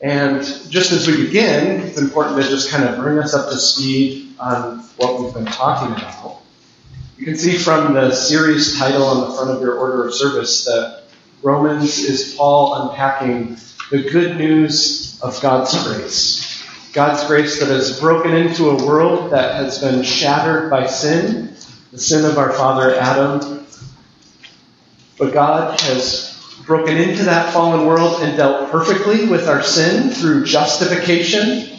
And just as we begin, it's important to just kind of bring us up to speed on what we've been talking about. You can see from the series title on the front of your order of service that Romans is Paul unpacking the good news of God's grace. God's grace that has broken into a world that has been shattered by sin, the sin of our father Adam. But God has broken into that fallen world and dealt perfectly with our sin through justification.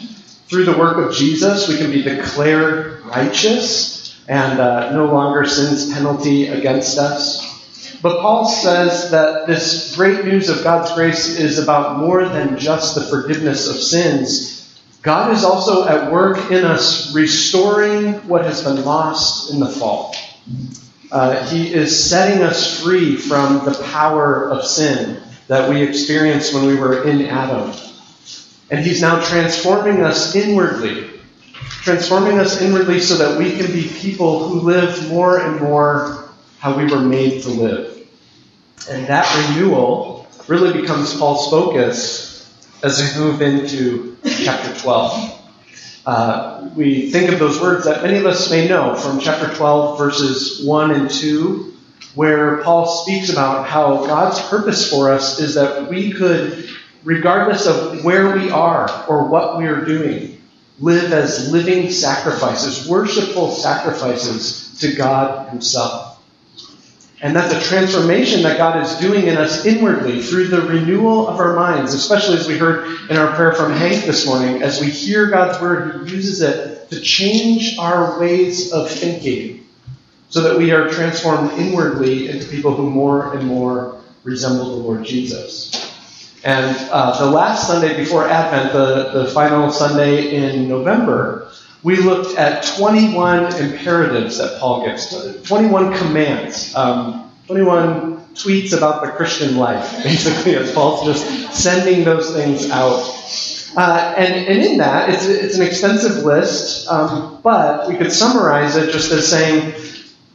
Through the work of Jesus, we can be declared righteous and no longer sin's penalty against us. But Paul says that this great news of God's grace is about more than just the forgiveness of sins. God is also at work in us, restoring what has been lost in the fall. He is setting us free from the power of sin that we experienced when we were in Adam. And he's now transforming us inwardly so that we can be people who live more and more how we were made to live. And that renewal really becomes Paul's focus as we move into chapter 12. We think of those words that many of us may know from chapter 12, verses 1 and 2, where Paul speaks about how God's purpose for us is that we could, regardless of where we are or what we are doing, live as living sacrifices, worshipful sacrifices to God himself. And that the transformation that God is doing in us inwardly through the renewal of our minds, especially as we heard in our prayer from Hank this morning, as we hear God's word, he uses it to change our ways of thinking so that we are transformed inwardly into people who more and more resemble the Lord Jesus. And the last Sunday before Advent, the final Sunday in November, we looked at 21 imperatives that Paul gives, 21 commands, 21 tweets about the Christian life, basically, as Paul's just sending those things out. And in that, it's an extensive list, but we could summarize it just as saying,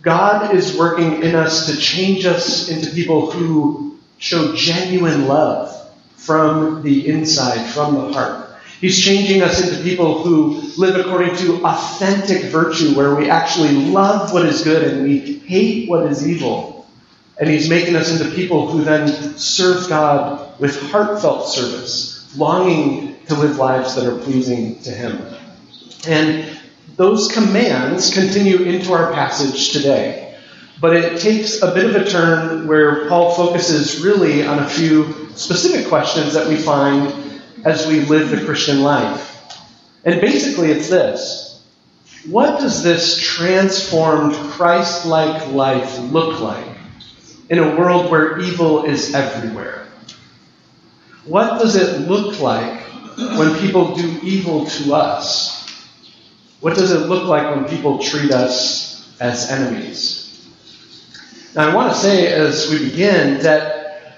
God is working in us to change us into people who show genuine love from the inside, from the heart. He's changing us into people who live according to authentic virtue, where we actually love what is good and we hate what is evil. And he's making us into people who then serve God with heartfelt service, longing to live lives that are pleasing to him. And those commands continue into our passage today. But it takes a bit of a turn where Paul focuses really on a few specific questions that we find as we live the Christian life. And basically it's this: what does this transformed Christ-like life look like in a world where evil is everywhere? What does it look like when people do evil to us? What does it look like when people treat us as enemies? Now I want to say as we begin that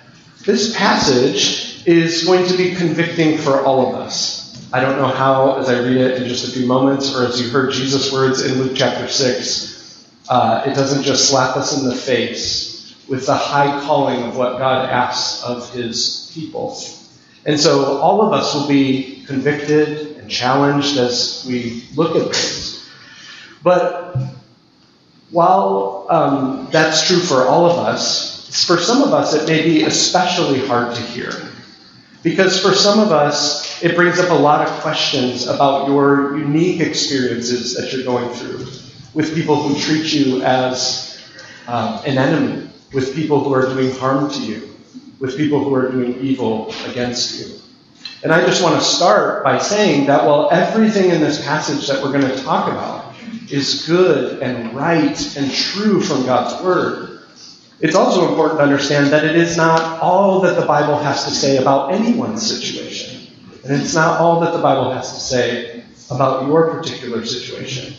this passage is going to be convicting for all of us. I don't know how, as I read it in just a few moments, or as you heard Jesus' words in Luke chapter 6, it doesn't just slap us in the face with the high calling of what God asks of his people. And so all of us will be convicted and challenged as we look at this. But while that's true for all of us, for some of us it may be especially hard to hear. Because for some of us, it brings up a lot of questions about your unique experiences that you're going through with people who treat you as an enemy, with people who are doing harm to you, with people who are doing evil against you. And I just want to start by saying that while everything in this passage that we're going to talk about is good and right and true from God's word, it's also important to understand that it is not all that the Bible has to say about anyone's situation. And it's not all that the Bible has to say about your particular situation,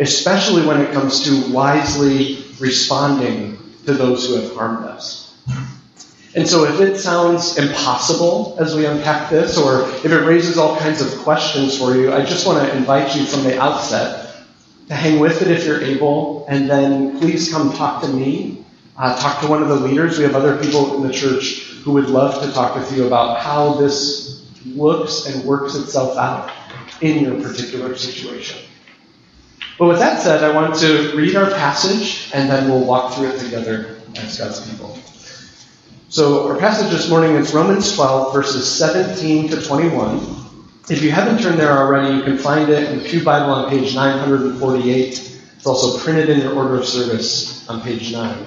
especially when it comes to wisely responding to those who have harmed us. And so if it sounds impossible as we unpack this, or if it raises all kinds of questions for you, I just want to invite you from the outset to hang with it if you're able, and then please come talk to me. Talk to one of the leaders. We have other people in the church who would love to talk with you about how this looks and works itself out in your particular situation. But with that said, I want to read our passage, and then we'll walk through it together as God's people. So our passage this morning is Romans 12, verses 17 to 21. If you haven't turned there already, you can find it in the Pew Bible on page 948. It's also printed in your order of service on page 9.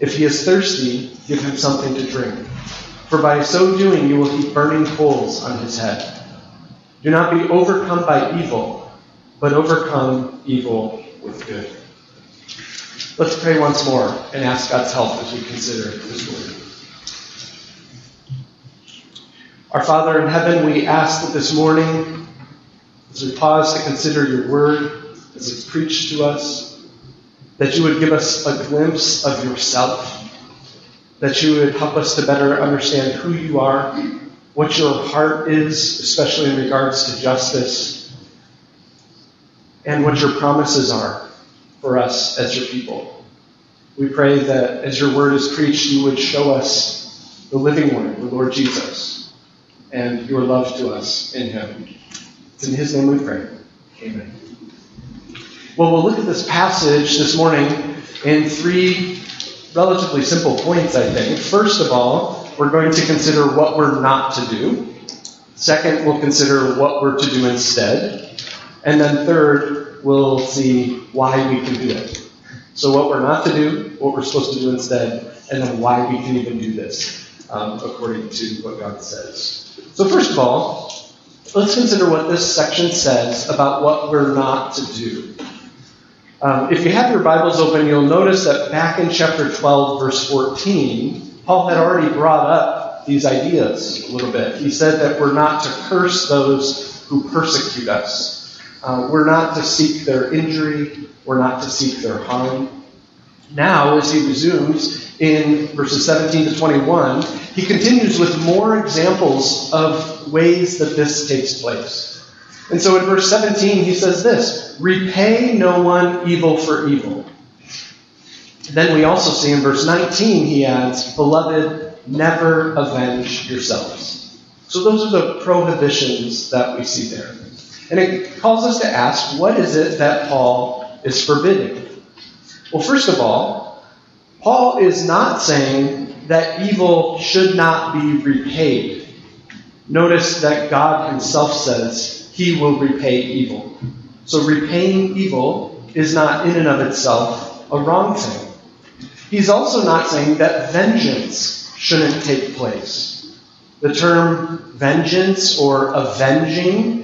If he is thirsty, give him something to drink. For by so doing, you will heap burning coals on his head. Do not be overcome by evil, but overcome evil with good. Let's pray once more and ask God's help as we consider his word. Our Father in heaven, we ask that this morning, as we pause to consider your word, as it's preached to us, that you would give us a glimpse of yourself, that you would help us to better understand who you are, what your heart is, especially in regards to justice, and what your promises are for us as your people. We pray that as your word is preached, you would show us the living word, the Lord Jesus, and your love to us in him. It's in his name we pray. Amen. Well, we'll look at this passage this morning in three relatively simple points, I think. First of all, we're going to consider what we're not to do. Second, we'll consider what we're to do instead. And then third, we'll see why we can do it. So what we're not to do, what we're supposed to do instead, and then why we can even do this, according to what God says. So first of all, let's consider what this section says about what we're not to do. If you have your Bibles open, you'll notice that back in chapter 12, verse 14, Paul had already brought up these ideas a little bit. He said that we're not to curse those who persecute us. We're not to seek their injury. We're not to seek their harm. Now, as he resumes in verses 17 to 21, he continues with more examples of ways that this takes place. And so in verse 17, he says this, repay no one evil for evil. And then we also see in verse 19, he adds, beloved, never avenge yourselves. So those are the prohibitions that we see there. And it calls us to ask, what is it that Paul is forbidding? Well, first of all, Paul is not saying that evil should not be repaid. Notice that God himself says he will repay evil. So repaying evil is not in and of itself a wrong thing. He's also not saying that vengeance shouldn't take place. The term vengeance or avenging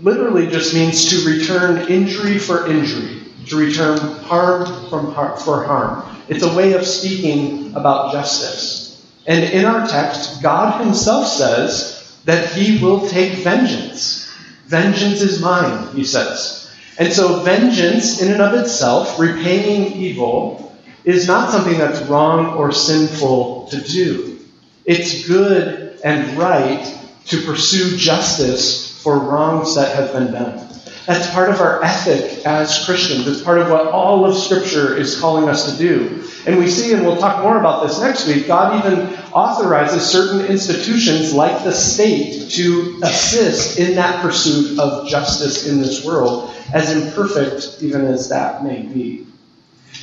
literally just means to return injury for injury, to return harm for harm. It's a way of speaking about justice. And in our text, God himself says that he will take vengeance. Vengeance is mine, he says. And so vengeance in and of itself, repaying evil, is not something that's wrong or sinful to do. It's good and right to pursue justice for wrongs that have been done. That's part of our ethic as Christians. It's part of what all of Scripture is calling us to do. And we see, and we'll talk more about this next week, God even authorizes certain institutions like the state to assist in that pursuit of justice in this world, as imperfect even as that may be.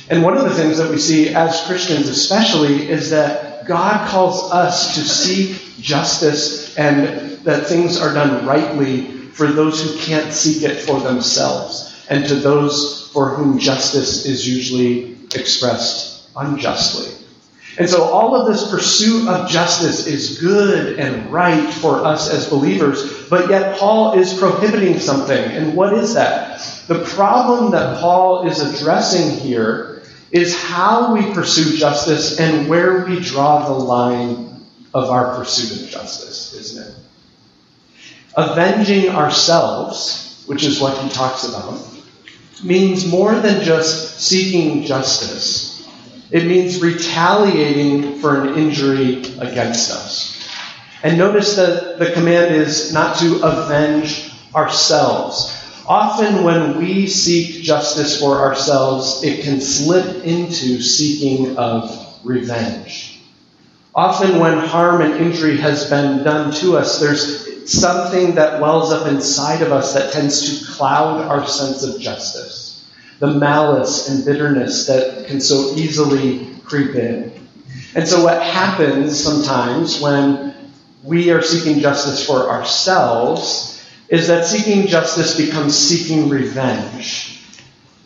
And one of the things that we see as Christians especially is that God calls us to seek justice and that things are done rightly for those who can't seek it for themselves, and to those for whom justice is usually expressed unjustly. And so all of this pursuit of justice is good and right for us as believers, but yet Paul is prohibiting something. And what is that? The problem that Paul is addressing here is how we pursue justice and where we draw the line of our pursuit of justice, isn't it? Avenging ourselves, which is what he talks about, means more than just seeking justice. It means retaliating for an injury against us. And notice that the command is not to avenge ourselves. Often when we seek justice for ourselves, it can slip into seeking of revenge. Often when harm and injury has been done to us, there's something that wells up inside of us that tends to cloud our sense of justice. The malice and bitterness that can so easily creep in. And so what happens sometimes when we are seeking justice for ourselves is that seeking justice becomes seeking revenge,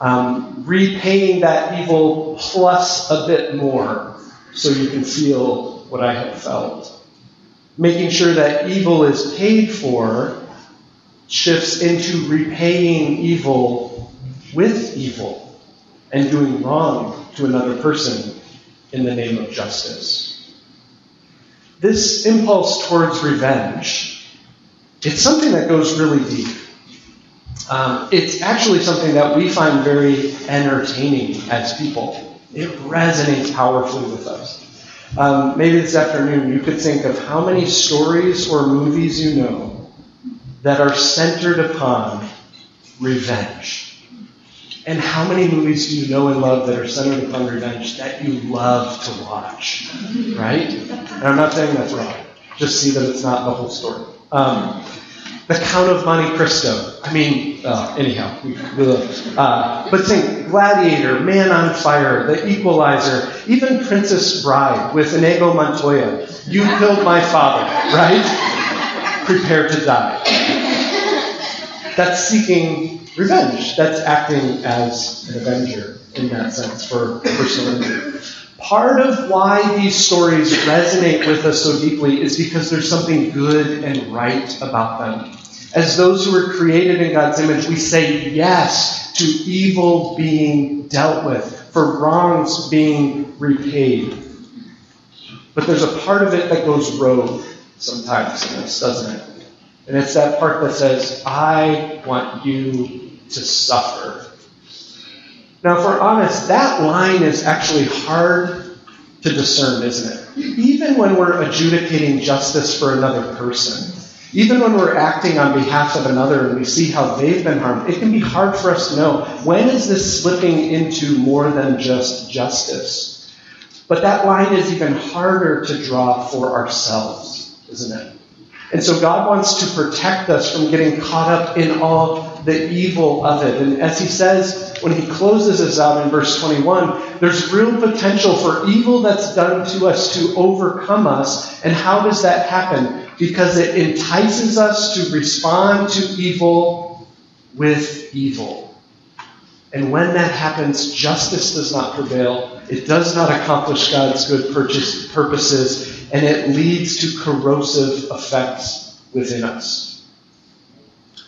repaying that evil plus a bit more so you can feel what I have felt. Making sure that evil is paid for shifts into repaying evil with evil and doing wrong to another person in the name of justice. This impulse towards revenge, it's something that goes really deep. It's actually something that we find very entertaining as people. It resonates powerfully with us. Maybe this afternoon you could think of how many stories or movies you know that are centered upon revenge. And how many movies do you know and love that are centered upon revenge that you love to watch, right? And I'm not saying that's wrong. Just see that it's not the whole story. The Count of Monte Cristo. But think Gladiator, Man on Fire, The Equalizer, even Princess Bride with Inigo Montoya. You killed my father, right? Prepare to die. That's seeking revenge. That's acting as an avenger in that sense for personal injury. Part of why these stories resonate with us so deeply is because there's something good and right about them. As those who were created in God's image, we say yes to evil being dealt with, for wrongs being repaid. But there's a part of it that goes rogue sometimes in us, doesn't it? And it's that part that says, I want you to suffer. Now, if we're honest, that line is actually hard to discern, isn't it? Even when we're adjudicating justice for another person, even when we're acting on behalf of another and we see how they've been harmed, it can be hard for us to know, when is this slipping into more than just justice? But that line is even harder to draw for ourselves, isn't it? And so God wants to protect us from getting caught up in all the evil of it. And as he says, when he closes this out in verse 21, there's real potential for evil that's done to us to overcome us. And how does that happen? Because it entices us to respond to evil with evil. And when that happens, justice does not prevail. It does not accomplish God's good purposes. And it leads to corrosive effects within us.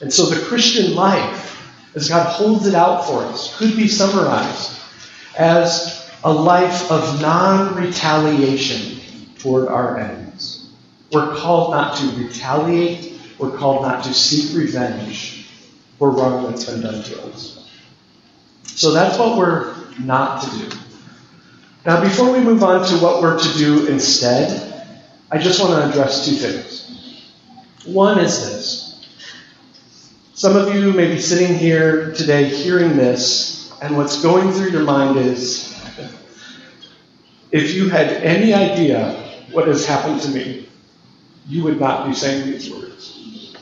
And so the Christian life, as God holds it out for us, could be summarized as a life of non-retaliation toward our enemies. We're called not to retaliate. We're called not to seek revenge for wrong that's been done to us. So that's what we're not to do. Now, before we move on to what we're to do instead, I just want to address two things. One is this. Some of you may be sitting here today hearing this, and what's going through your mind is, if you had any idea what has happened to me, you would not be saying these words.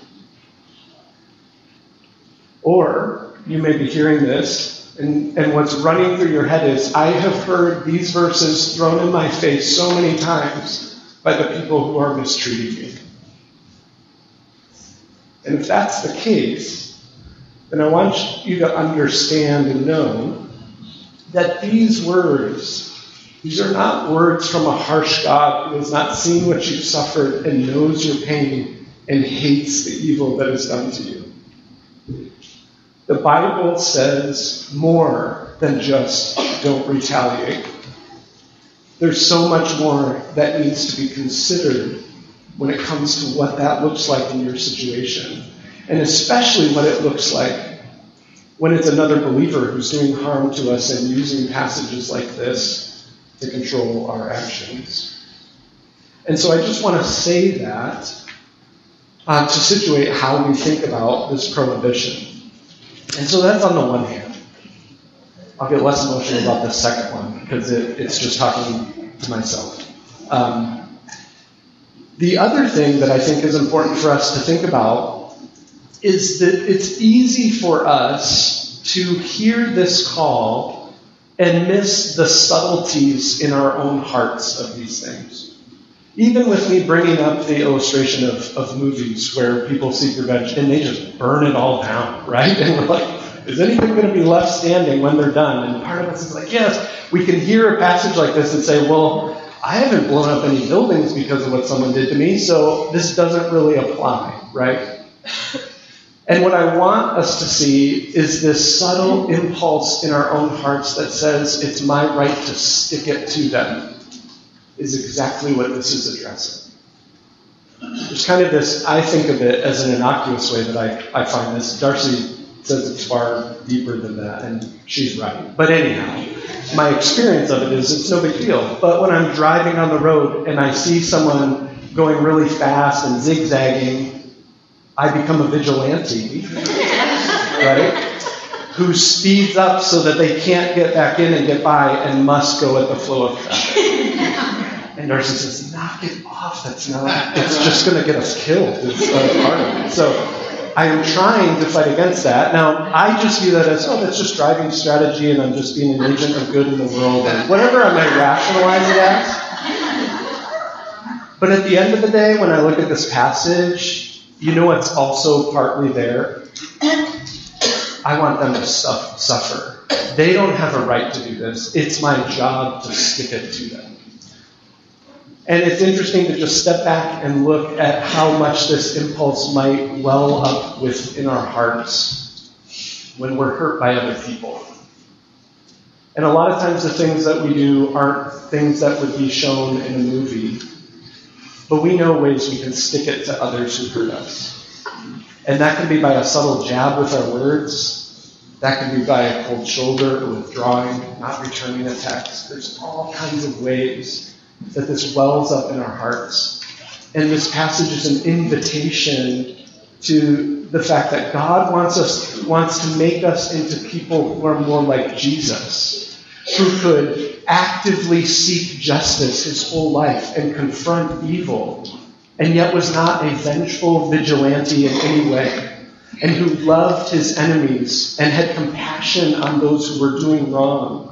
Or you may be hearing this, and what's running through your head is, I have heard these verses thrown in my face so many times by the people who are mistreating me. And if that's the case, then I want you to understand and know that these are not words from a harsh God who has not seen what you've suffered and knows your pain and hates the evil that is done to you. The Bible says more than just don't retaliate. There's so much more that needs to be considered when it comes to what that looks like in your situation, and especially what it looks like when it's another believer who's doing harm to us and using passages like this to control our actions. And so I just want to say that to situate how we think about this prohibition. And so that's on the one hand. I'll get less emotional about the second one because it's just talking to myself. The other thing that I think is important for us to think about is that it's easy for us to hear this call and miss the subtleties in our own hearts of these things. Even with me bringing up the illustration of movies where people seek revenge and they just burn it all down, right? And we're like, is anything going to be left standing when they're done? And part of us is like, yes, we can hear a passage like this and say, well, I haven't blown up any buildings because of what someone did to me, so this doesn't really apply, right? And what I want us to see is this subtle impulse in our own hearts that says it's my right to stick it to them. Is exactly what this is addressing. There's kind of this, I think of it as an innocuous way that I find this. Darcy says it's far deeper than that, and she's right. But anyhow, my experience of it is it's no big deal. But when I'm driving on the road and I see someone going really fast and zigzagging, I become a vigilante, right? Who speeds up so that they can't get back in and get by and must go at the flow of traffic. And Darcy says, knock it off, it's just going to get us killed. It's part of it. So I am trying to fight against that. Now, I just view that as, that's just driving strategy and I'm just being an agent of good in the world and whatever I might rationalize it as. But at the end of the day, when I look at this passage, you know what's also partly there? I want them to suffer. They don't have a right to do this. It's my job to stick it to them. And it's interesting to just step back and look at how much this impulse might well up within our hearts when we're hurt by other people. And a lot of times the things that we do aren't things that would be shown in a movie, but we know ways we can stick it to others who hurt us. And that can be by a subtle jab with our words. That can be by a cold shoulder, or withdrawing, not returning a text. There's all kinds of ways that this wells up in our hearts. And this passage is an invitation to the fact that God wants to make us into people who are more like Jesus, who could actively seek justice his whole life and confront evil, and yet was not a vengeful vigilante in any way, and who loved his enemies and had compassion on those who were doing wrong,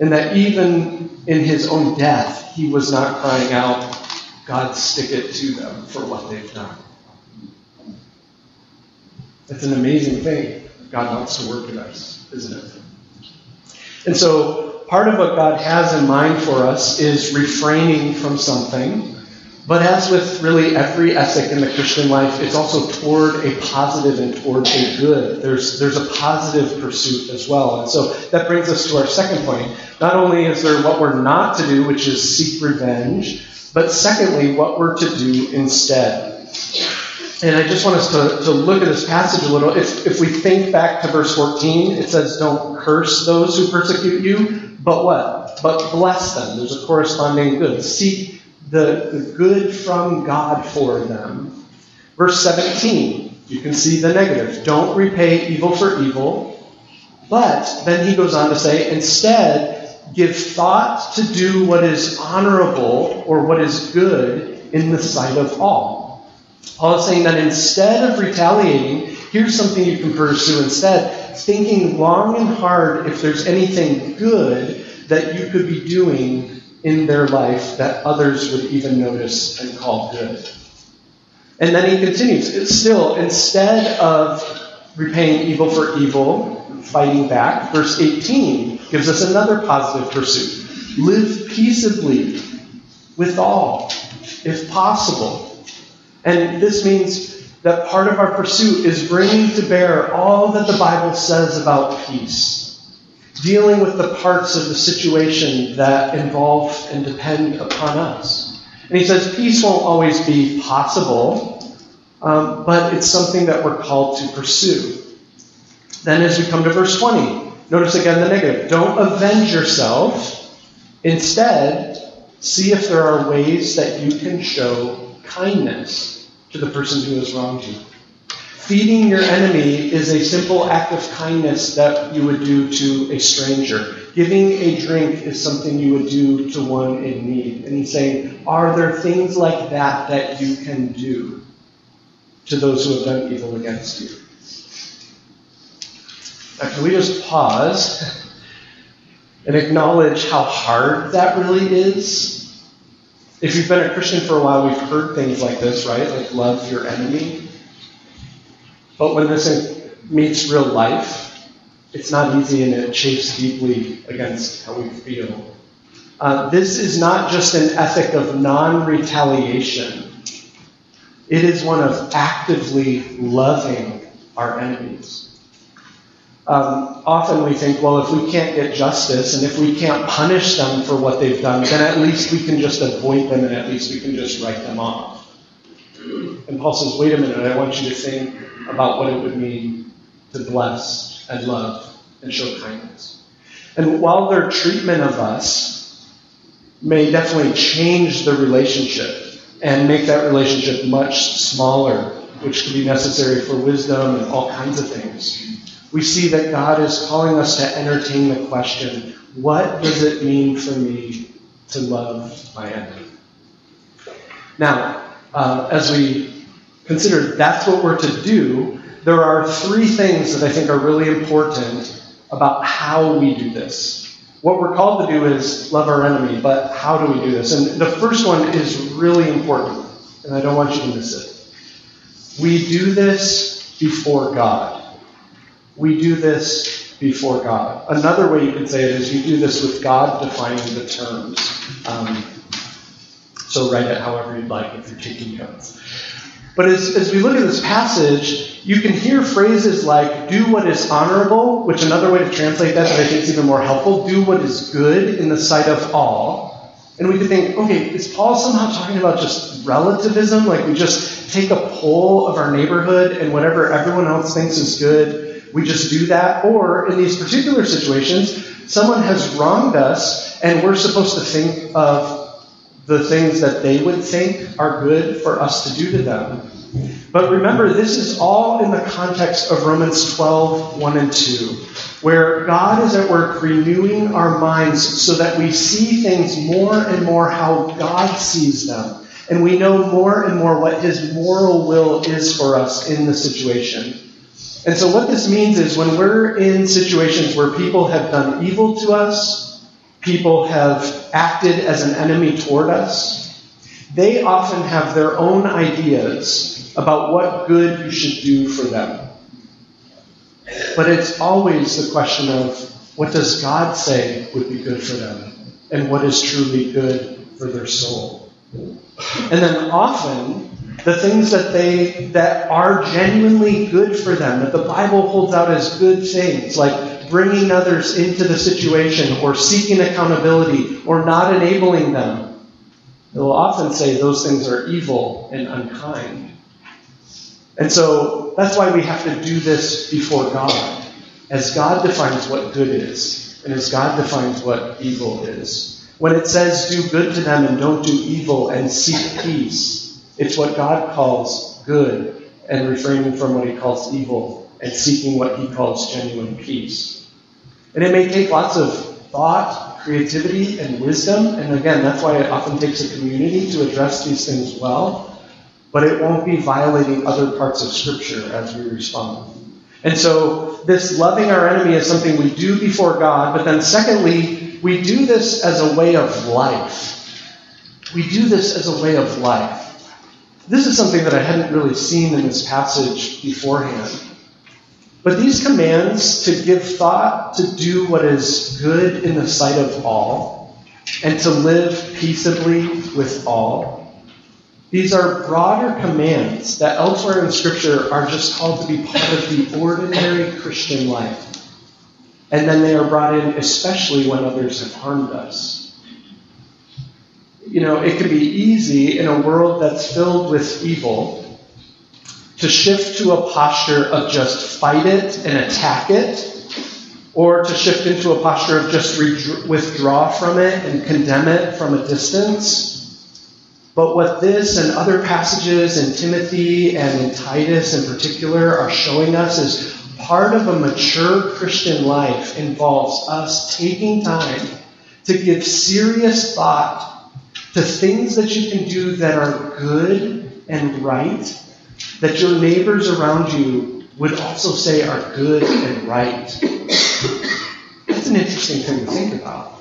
and that even in his own death, he was not crying out, God, stick it to them for what they've done. It's an amazing thing. God wants to work in us, isn't it? And so part of what God has in mind for us is refraining from something. But as with really every ethic in the Christian life, it's also toward a positive and toward a good. There's a positive pursuit as well. And so that brings us to our second point. Not only is there what we're not to do, which is seek revenge, but secondly, what we're to do instead. And I just want us to look at this passage a little. If we think back to verse 14, it says, don't curse those who persecute you, but what? But bless them. There's a corresponding good. Seek the good from God for them. Verse 17, you can see the negative. Don't repay evil for evil. But then he goes on to say, instead, give thought to do what is honorable or what is good in the sight of all. Paul is saying that instead of retaliating, here's something you can pursue instead, thinking long and hard if there's anything good that you could be doing in their life that others would even notice and call good. And then he continues. It's still, instead of repaying evil for evil, fighting back, verse 18 gives us another positive pursuit. Live peaceably with all, if possible. And this means that part of our pursuit is bringing to bear all that the Bible says about peace. Dealing with the parts of the situation that involve and depend upon us. And he says peace won't always be possible, but it's something that we're called to pursue. Then as we come to verse 20, notice again the negative. Don't avenge yourself. Instead, see if there are ways that you can show kindness to the person who has wronged you. Feeding your enemy is a simple act of kindness that you would do to a stranger. Giving a drink is something you would do to one in need. And he's saying, are there things like that that you can do to those who have done evil against you? Now, can we just pause and acknowledge how hard that really is? If you've been a Christian for a while, we've heard things like this, right? Like, love your enemy. But when this meets real life, it's not easy, and it chafes deeply against how we feel. This is not just an ethic of non-retaliation. It is one of actively loving our enemies. Often we think, well, if we can't get justice and if we can't punish them for what they've done, then at least we can just avoid them and at least we can just write them off. And Paul says, wait a minute, I want you to think about what it would mean to bless and love and show kindness. And while their treatment of us may definitely change the relationship and make that relationship much smaller, which could be necessary for wisdom and all kinds of things, we see that God is calling us to entertain the question, what does it mean for me to love my enemy? Now, as we consider that's what we're to do, there are three things that I think are really important about how we do this. What we're called to do is love our enemy, but how do we do this? And the first one is really important, and I don't want you to miss it. We do this before God. We do this before God. Another way you can say it is you do this with God defining the terms. So write it however you'd like if you're taking notes. But as we look at this passage, you can hear phrases like, do what is honorable, which another way to translate that I think is even more helpful, do what is good in the sight of all. And we could think, okay, is Paul somehow talking about just relativism? Like we just take a poll of our neighborhood and whatever everyone else thinks is good, we just do that. Or in these particular situations, someone has wronged us and we're supposed to think of the things that they would think are good for us to do to them. But remember, this is all in the context of Romans 12, 1 and 2, where God is at work renewing our minds so that we see things more and more how God sees them. And we know more and more what his moral will is for us in the situation. And so what this means is when we're in situations where people have done evil to us, people have acted as an enemy toward us, they often have their own ideas about what good you should do for them. But it's always the question of what does God say would be good for them and what is truly good for their soul. And then often, the things that are genuinely good for them, that the Bible holds out as good things, like bringing others into the situation or seeking accountability or not enabling them, they'll often say those things are evil and unkind. And so that's why we have to do this before God, as God defines what good is and as God defines what evil is. When it says do good to them and don't do evil and seek peace, it's what God calls good and refraining from what he calls evil and seeking what he calls genuine peace. And it may take lots of thought, creativity, and wisdom. And again, that's why it often takes a community to address these things well. But it won't be violating other parts of Scripture as we respond. And so this loving our enemy is something we do before God. But then secondly, we do this as a way of life. We do this as a way of life. This is something that I hadn't really seen in this passage beforehand. But these commands to give thought, to do what is good in the sight of all, and to live peaceably with all, these are broader commands that elsewhere in Scripture are just called to be part of the ordinary Christian life. And then they are brought in especially when others have harmed us. you know, it can be easy in a world that's filled with evil to shift to a posture of just fight it and attack it, or to shift into a posture of just withdraw from it and condemn it from a distance. But what this and other passages in Timothy and in Titus in particular are showing us is part of a mature Christian life involves us taking time to give serious thought to things that you can do that are good and right, that your neighbors around you would also say are good and right. That's an interesting thing to think about.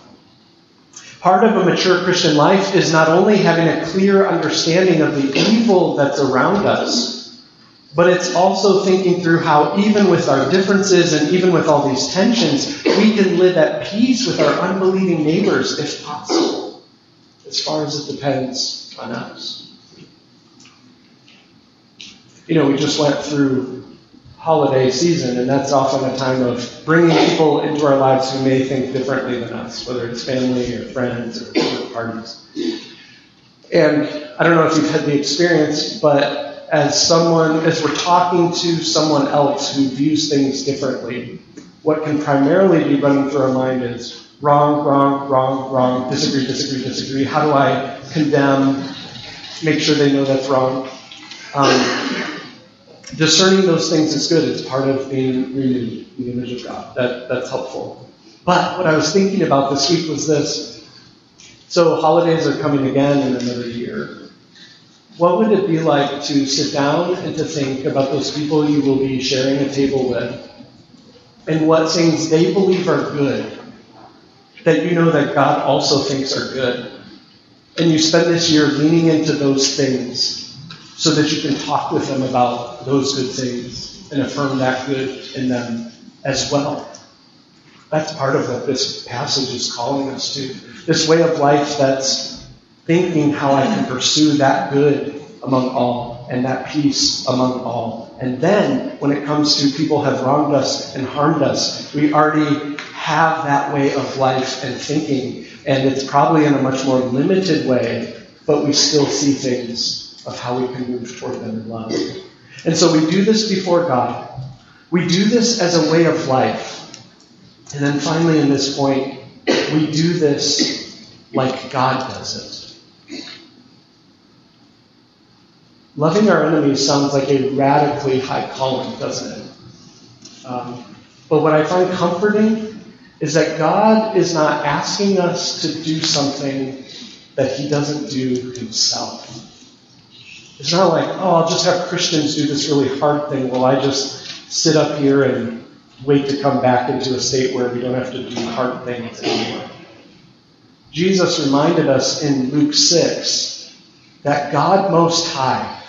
Part of a mature Christian life is not only having a clear understanding of the evil that's around us, but it's also thinking through how even with our differences and even with all these tensions, we can live at peace with our unbelieving neighbors if possible, as far as it depends on us. You know, we just went through holiday season, and that's often a time of bringing people into our lives who may think differently than us, whether it's family or friends or parties. And I don't know if you've had the experience, but as we're talking to someone else who views things differently, what can primarily be running through our mind is, wrong, disagree. How do I condemn, make sure they know that's wrong? Discerning those things is good. It's part of being renewed in the image of God. That's helpful. But what I was thinking about this week was this. So holidays are coming again in another year. What would it be like to sit down and to think about those people you will be sharing a table with and what things they believe are good, that you know that God also thinks are good? And you spend this year leaning into those things so that you can talk with them about those good things and affirm that good in them as well. That's part of what this passage is calling us to. This way of life that's thinking how I can pursue that good among all and that peace among all. And then when it comes to people have wronged us and harmed us, we already have that way of life and thinking, and it's probably in a much more limited way, but we still see things of how we can move toward them in love. And so we do this before God. We do this as a way of life. And then finally in this point, we do this like God does it. Loving our enemies sounds like a radically high calling, doesn't it? But what I find comforting is that God is not asking us to do something that he doesn't do himself. It's not like, I'll just have Christians do this really hard thing while I just sit up here and wait to come back into a state where we don't have to do hard things anymore. Jesus reminded us in Luke 6 that God Most High,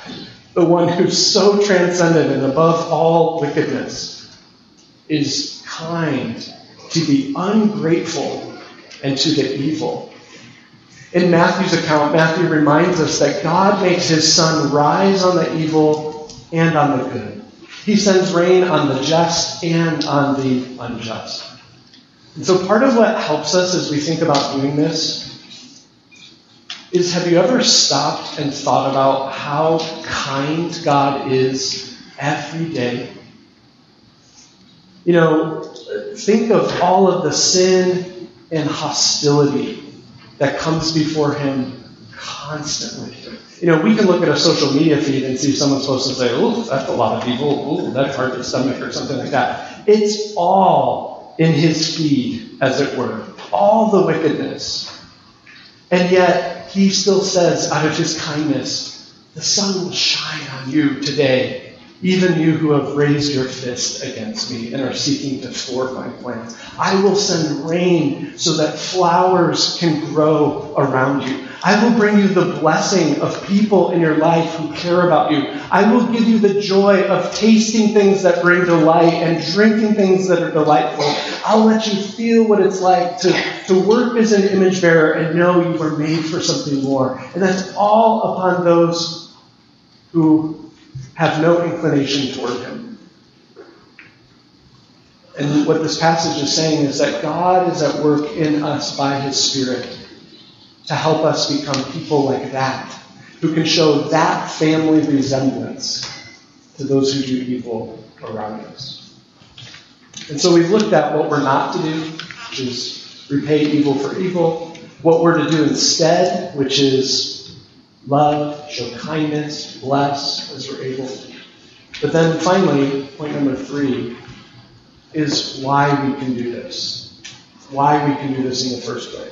the one who's so transcendent and above all wickedness, is kind to the ungrateful, and to the evil. In Matthew's account, Matthew reminds us that God makes his sun rise on the evil and on the good. He sends rain on the just and on the unjust. And so part of what helps us as we think about doing this is, have you ever stopped and thought about how kind God is every day? You know, think of all of the sin and hostility that comes before him constantly. You know, we can look at a social media feed and see someone's supposed to say, oh, that's a lot of people, oh, that's hard to stomach, or something like that. It's all in his feed, as it were, all the wickedness. And yet, he still says, out of his kindness, the sun will shine on you today, even you who have raised your fist against me and are seeking to thwart my plans. I will send rain so that flowers can grow around you. I will bring you the blessing of people in your life who care about you. I will give you the joy of tasting things that bring delight and drinking things that are delightful. I'll let you feel what it's like to work as an image bearer and know you were made for something more. And that's all upon those who have no inclination toward him. And what this passage is saying is that God is at work in us by his Spirit to help us become people like that, who can show that family resemblance to those who do evil around us. And so we've looked at what we're not to do, which is repay evil for evil, what we're to do instead, which is love, show kindness, bless as we're able. But then finally, point number 3 is why we can do this. Why we can do this in the first place.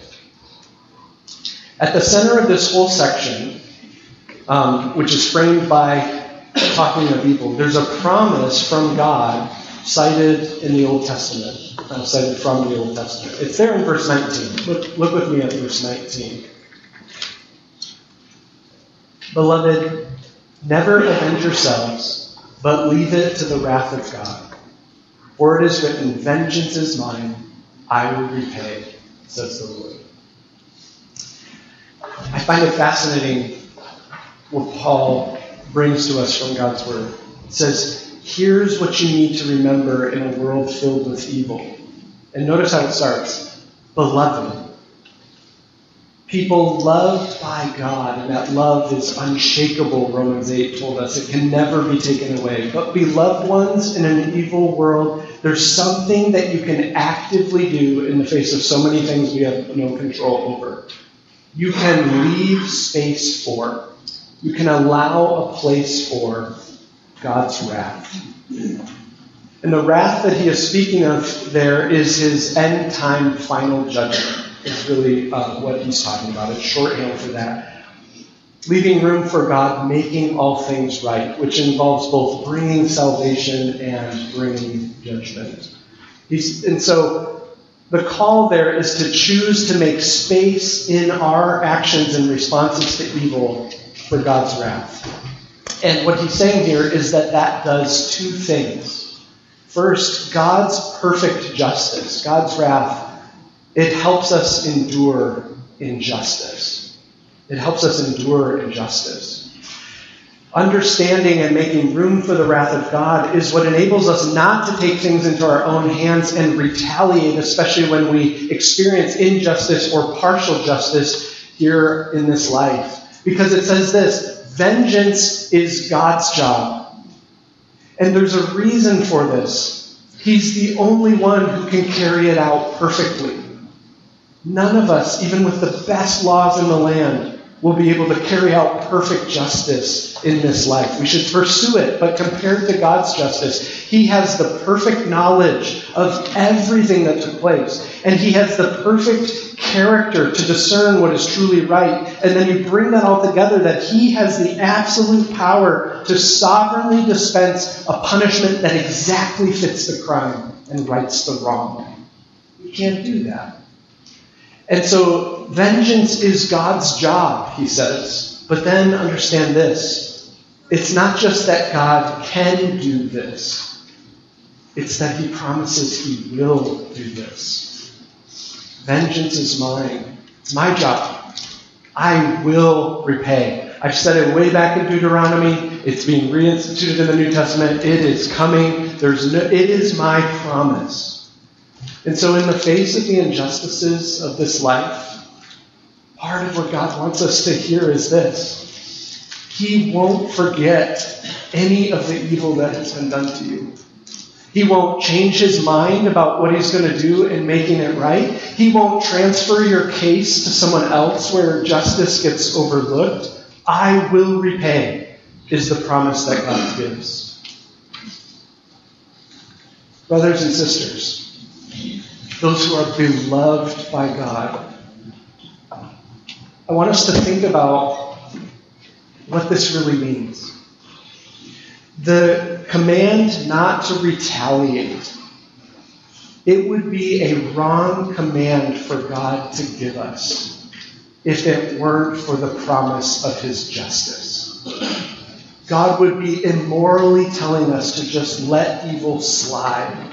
At the center of this whole section, which is framed by talking of evil, there's a promise from God cited in the Old Testament. Cited from the Old Testament. It's there in verse 19. Look with me at verse 19. Beloved, never avenge yourselves, but leave it to the wrath of God. For it is written, vengeance is mine, I will repay, says the Lord. I find it fascinating what Paul brings to us from God's word. It says, here's what you need to remember in a world filled with evil. And notice how it starts. Beloved. People loved by God, and that love is unshakable, Romans 8 told us. It can never be taken away. But beloved ones, in an evil world, there's something that you can actively do in the face of so many things we have no control over. You can leave space for. You can allow a place for God's wrath. And the wrath that he is speaking of there is his end-time final judgment. It's really what he's talking about. It's shorthand for that. Leaving room for God making all things right, which involves both bringing salvation and bringing judgment. And so... the call there is to choose to make space in our actions and responses to evil for God's wrath. And what he's saying here is that does two things. First, God's perfect justice, God's wrath, it helps us endure injustice. It helps us endure injustice. Understanding and making room for the wrath of God is what enables us not to take things into our own hands and retaliate, especially when we experience injustice or partial justice here in this life. Because it says this, vengeance is God's job. And there's a reason for this. He's the only one who can carry it out perfectly. None of us, even with the best laws in the land, we'll be able to carry out perfect justice in this life. We should pursue it, but compared to God's justice, he has the perfect knowledge of everything that took place, and he has the perfect character to discern what is truly right. And then you bring that all together, that he has the absolute power to sovereignly dispense a punishment that exactly fits the crime and rights the wrong. You can't do that. And so vengeance is God's job, he says. But then understand this. It's not just that God can do this. It's that he promises he will do this. Vengeance is mine. It's my job. I will repay. I've said it way back in Deuteronomy. It's being reinstituted in the New Testament. It is coming. It is my promise. And so in the face of the injustices of this life, part of what God wants us to hear is this. He won't forget any of the evil that has been done to you. He won't change his mind about what he's going to do in making it right. He won't transfer your case to someone else where justice gets overlooked. I will repay is the promise that God gives. Brothers and sisters, those who are beloved by God. I want us to think about what this really means. The command not to retaliate. It would be a wrong command for God to give us if it weren't for the promise of his justice. God would be immorally telling us to just let evil slide.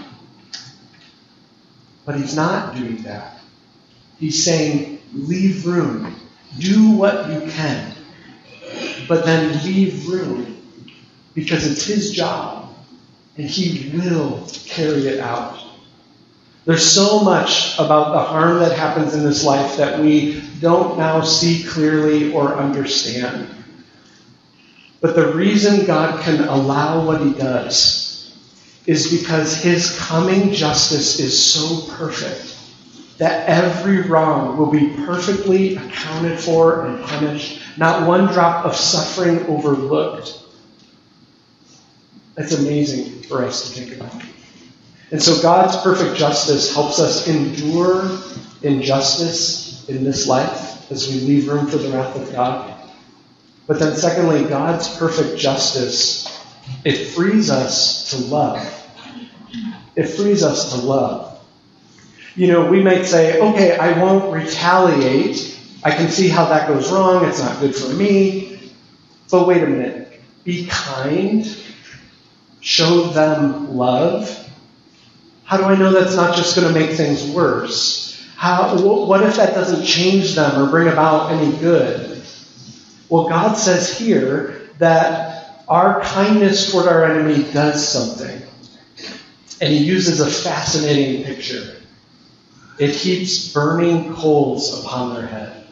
But he's not doing that. He's saying, leave room. Do what you can. But then leave room. Because it's his job. And he will carry it out. There's so much about the harm that happens in this life that we don't now see clearly or understand. But the reason God can allow what he does is because his coming justice is so perfect that every wrong will be perfectly accounted for and punished, not one drop of suffering overlooked. That's amazing for us to think about. And so God's perfect justice helps us endure injustice in this life as we leave room for the wrath of God. But then secondly, God's perfect justice, it frees us to love. It frees us to love. You know, we might say, okay, I won't retaliate. I can see how that goes wrong. It's not good for me. But wait a minute. Be kind. Show them love. How do I know that's not just going to make things worse? What if that doesn't change them or bring about any good? Well, God says here that our kindness toward our enemy does something. And he uses a fascinating picture. It heaps burning coals upon their head.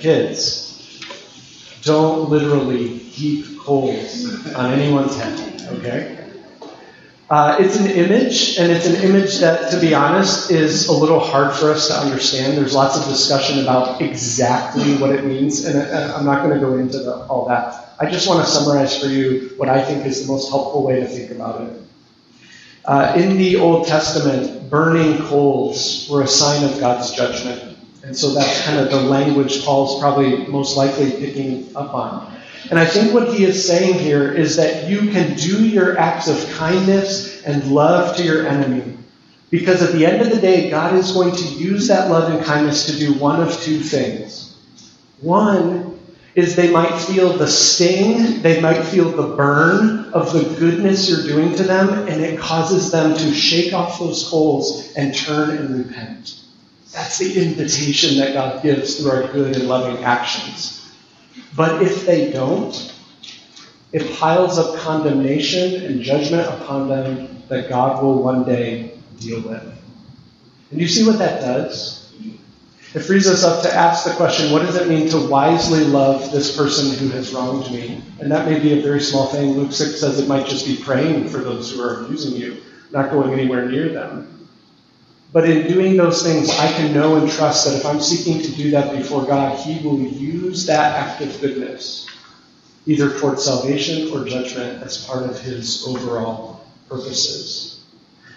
Kids, don't literally heap coals on anyone's head, okay? It's an image, and it's an image that, to be honest, is a little hard for us to understand. There's lots of discussion about exactly what it means, and I'm not going to go into all that. I just want to summarize for you what I think is the most helpful way to think about it. In the Old Testament, burning coals were a sign of God's judgment, and so that's kind of the language Paul's probably most likely picking up on. And I think what he is saying here is that you can do your acts of kindness and love to your enemy. Because at the end of the day, God is going to use that love and kindness to do one of two things. One is they might feel the sting, they might feel the burn of the goodness you're doing to them, and it causes them to shake off those coals and turn and repent. That's the invitation that God gives through our good and loving actions. But if they don't, it piles up condemnation and judgment upon them that God will one day deal with. And you see what that does? It frees us up to ask the question, what does it mean to wisely love this person who has wronged me? And that may be a very small thing. Luke 6 says it might just be praying for those who are abusing you, not going anywhere near them. But in doing those things, I can know and trust that if I'm seeking to do that before God, he will use that act of goodness, either toward salvation or judgment, as part of his overall purposes.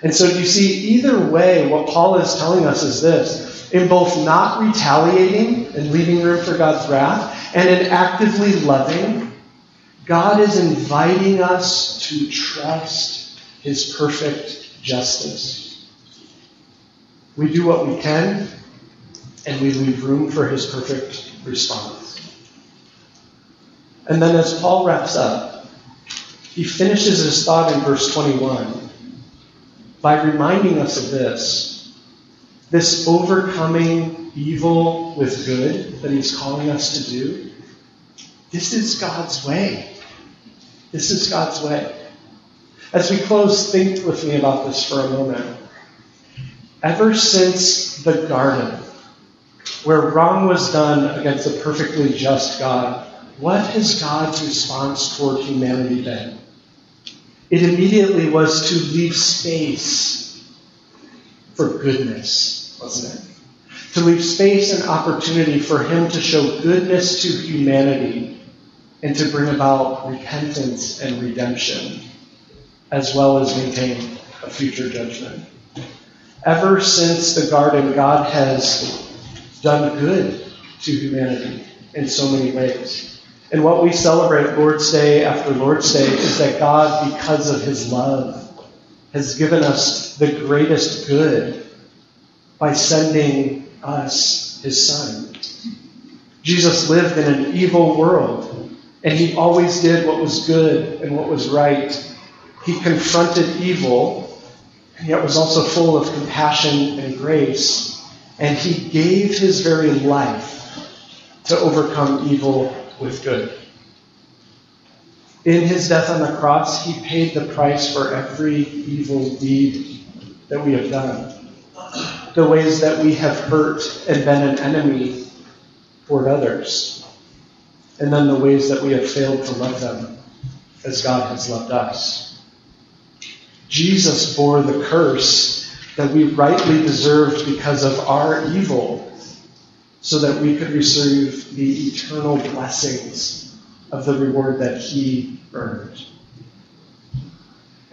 And so you see, either way, what Paul is telling us is this. In both not retaliating and leaving room for God's wrath, and in actively loving, God is inviting us to trust his perfect justice. We do what we can, and we leave room for his perfect response. And then as Paul wraps up, he finishes his thought in verse 21 by reminding us of this overcoming evil with good that he's calling us to do. This is God's way. This is God's way. As we close, think with me about this for a moment. Ever since the garden, where wrong was done against a perfectly just God, what has God's response toward humanity been? It immediately was to leave space for goodness, wasn't it? To leave space and opportunity for him to show goodness to humanity and to bring about repentance and redemption, as well as maintain a future judgment. Ever since the garden, God has done good to humanity in so many ways. And what we celebrate Lord's Day after Lord's Day is that God, because of his love, has given us the greatest good by sending us his Son. Jesus lived in an evil world, and he always did what was good and what was right. He confronted evil, and yet was also full of compassion and grace. And he gave his very life to overcome evil with good. In his death on the cross, he paid the price for every evil deed that we have done, the ways that we have hurt and been an enemy toward others, and then the ways that we have failed to love them as God has loved us. Jesus bore the curse that we rightly deserved because of our evil, so that we could receive the eternal blessings of the reward that he earned.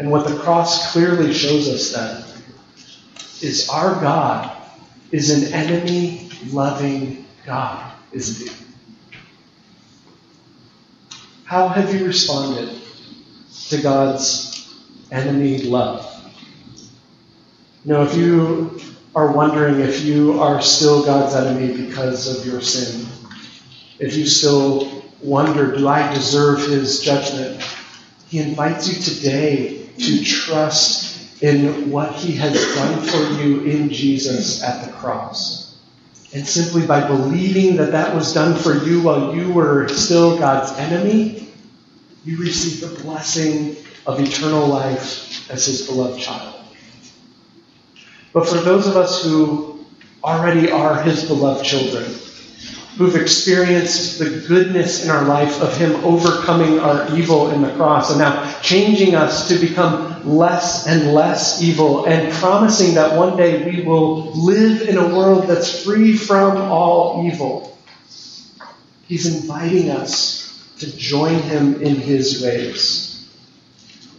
And what the cross clearly shows us then is our God is an enemy-loving God, isn't he? How have you responded to God's enemy love? You know, if you are wondering if you are still God's enemy because of your sin, if you still wonder, do I deserve his judgment? He invites you today to trust in what he has done for you in Jesus at the cross. And simply by believing that that was done for you while you were still God's enemy, you receive the blessing of eternal life as his beloved child. But for those of us who already are his beloved children, who've experienced the goodness in our life of him overcoming our evil in the cross and now changing us to become less and less evil and promising that one day we will live in a world that's free from all evil, he's inviting us to join him in his ways,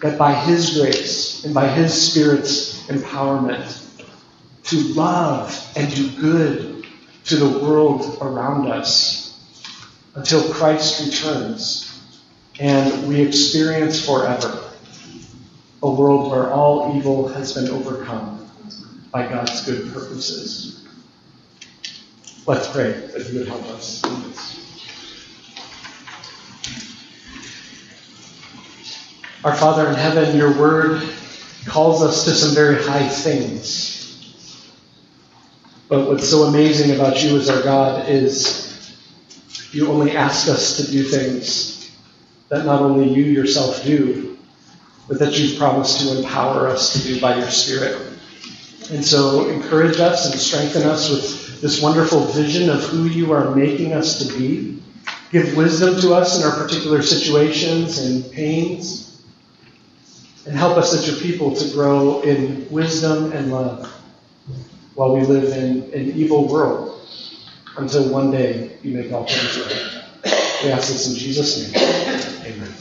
that by his grace and by his Spirit's empowerment, to love and do good to the world around us until Christ returns and we experience forever a world where all evil has been overcome by God's good purposes. Let's pray that he would help us in this. Our Father in heaven, your word calls us to some very high things. But what's so amazing about you as our God is you only ask us to do things that not only you yourself do, but that you've promised to empower us to do by your Spirit. And so encourage us and strengthen us with this wonderful vision of who you are making us to be. Give wisdom to us in our particular situations and pains. And help us as your people to grow in wisdom and love, while we live in an evil world, until one day you make all things right. We ask this in Jesus' name. Amen.